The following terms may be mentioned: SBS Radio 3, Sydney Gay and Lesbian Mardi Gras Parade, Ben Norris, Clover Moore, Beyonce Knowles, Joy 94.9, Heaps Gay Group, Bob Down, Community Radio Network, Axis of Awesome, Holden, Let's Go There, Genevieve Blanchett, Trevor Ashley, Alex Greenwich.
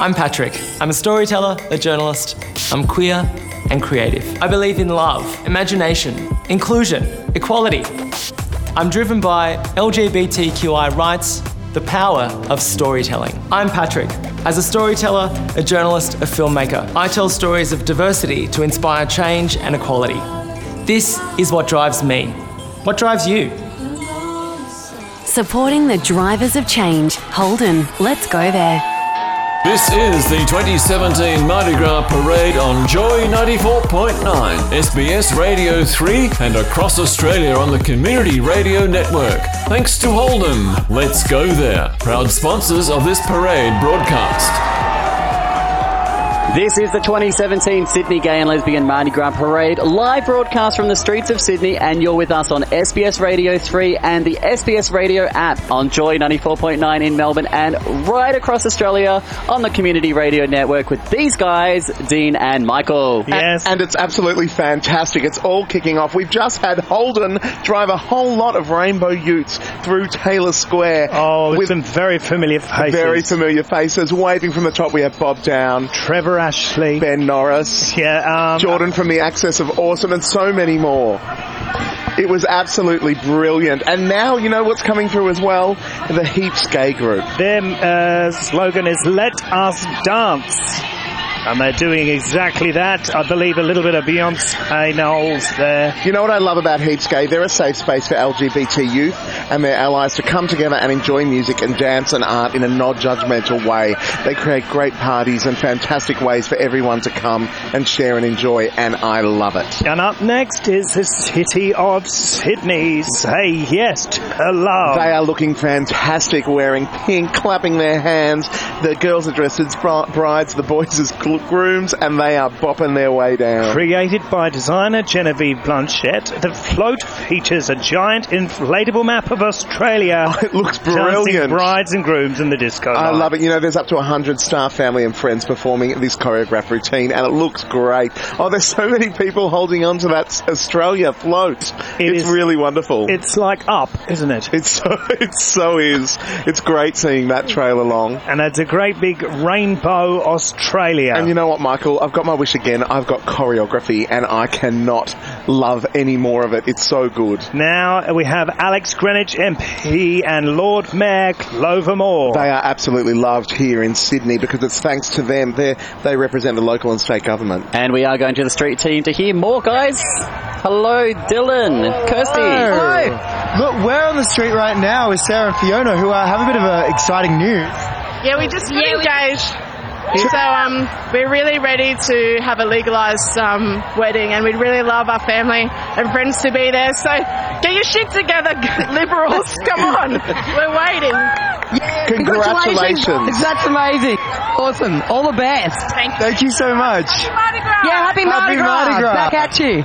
I'm Patrick. I'm a storyteller, a journalist. I'm queer and creative. I believe in love, imagination, inclusion, equality. I'm driven by LGBTQI rights, the power of storytelling. I'm Patrick. As a storyteller, a journalist, a filmmaker, I tell stories of diversity to inspire change and equality. This is what drives me. What drives you? Supporting the drivers of change. Holden, Let's Go There. This is the 2017 Mardi Gras Parade on Joy 94.9, SBS Radio 3 and across Australia on the Community Radio Network. Thanks to Holden, Let's Go There, proud sponsors of this parade broadcast. This is the 2017 Sydney Gay and Lesbian Mardi Gras Parade, live broadcast from the streets of Sydney, and you're with us on SBS Radio 3 and the SBS Radio app, on Joy 94.9 in Melbourne and right across Australia on the Community Radio Network with these guys, Dean and Michael. Yes. And it's absolutely fantastic. It's all kicking off. We've just had Holden drive a whole lot of rainbow utes through Taylor Square. Oh, with some very familiar faces. Very familiar faces. Waving from the top, we have Bob Down, Trevor Ashley, Ben Norris, Jordan from the Axis of Awesome, and so many more. It was absolutely brilliant. And now, you know what's coming through as well? The Heaps Gay Group. Their slogan is, "Let us dance." And they're doing exactly that. I believe a little bit of Beyonce Knowles there. You know what I love about Heaps Gay? They're a safe space for LGBT youth and their allies to come together and enjoy music and dance and art in a non-judgmental way. They create great parties and fantastic ways for everyone to come and share and enjoy, and I love it. And up next is the city of Sydney. Say yes to love. They are looking fantastic, wearing pink, clapping their hands. The girls are dressed as brides, the boys as grooms, and they are bopping their way down. Created by designer Genevieve Blanchett, the float features a giant inflatable map of Australia. It looks brilliant. Brides and grooms in the disco. I love it. You know, there's up to 100 staff, family and friends performing this choreographed routine, and it looks great. Oh, there's so many people holding on to that Australia float. It's really wonderful. It's like Up, isn't it? It so is. It's great seeing that trail along. And it's a great big rainbow Australia. And you know what, Michael? I've got my wish again. I've got choreography, and I cannot love any more of it. It's so good. Now we have Alex Greenwich, MP, and Lord Mayor Clover Moore. They are absolutely loved here in Sydney because it's thanks to them. They represent the local and state government. And we are going to the street team to hear more, guys. Hello, Dylan. Hello. Kirsty. Hello. Look, we're on the street right now with Sarah and Fiona, who have a bit of exciting news. Yeah, we just engaged. So we're really ready to have a legalised wedding, and we'd really love our family and friends to be there. So get your shit together, Liberals. Come on. We're waiting. Yeah, congratulations. That's amazing. Awesome. All the best. Thank you so much. Happy Mardi Gras. Yeah, happy Mardi Gras. Back at you.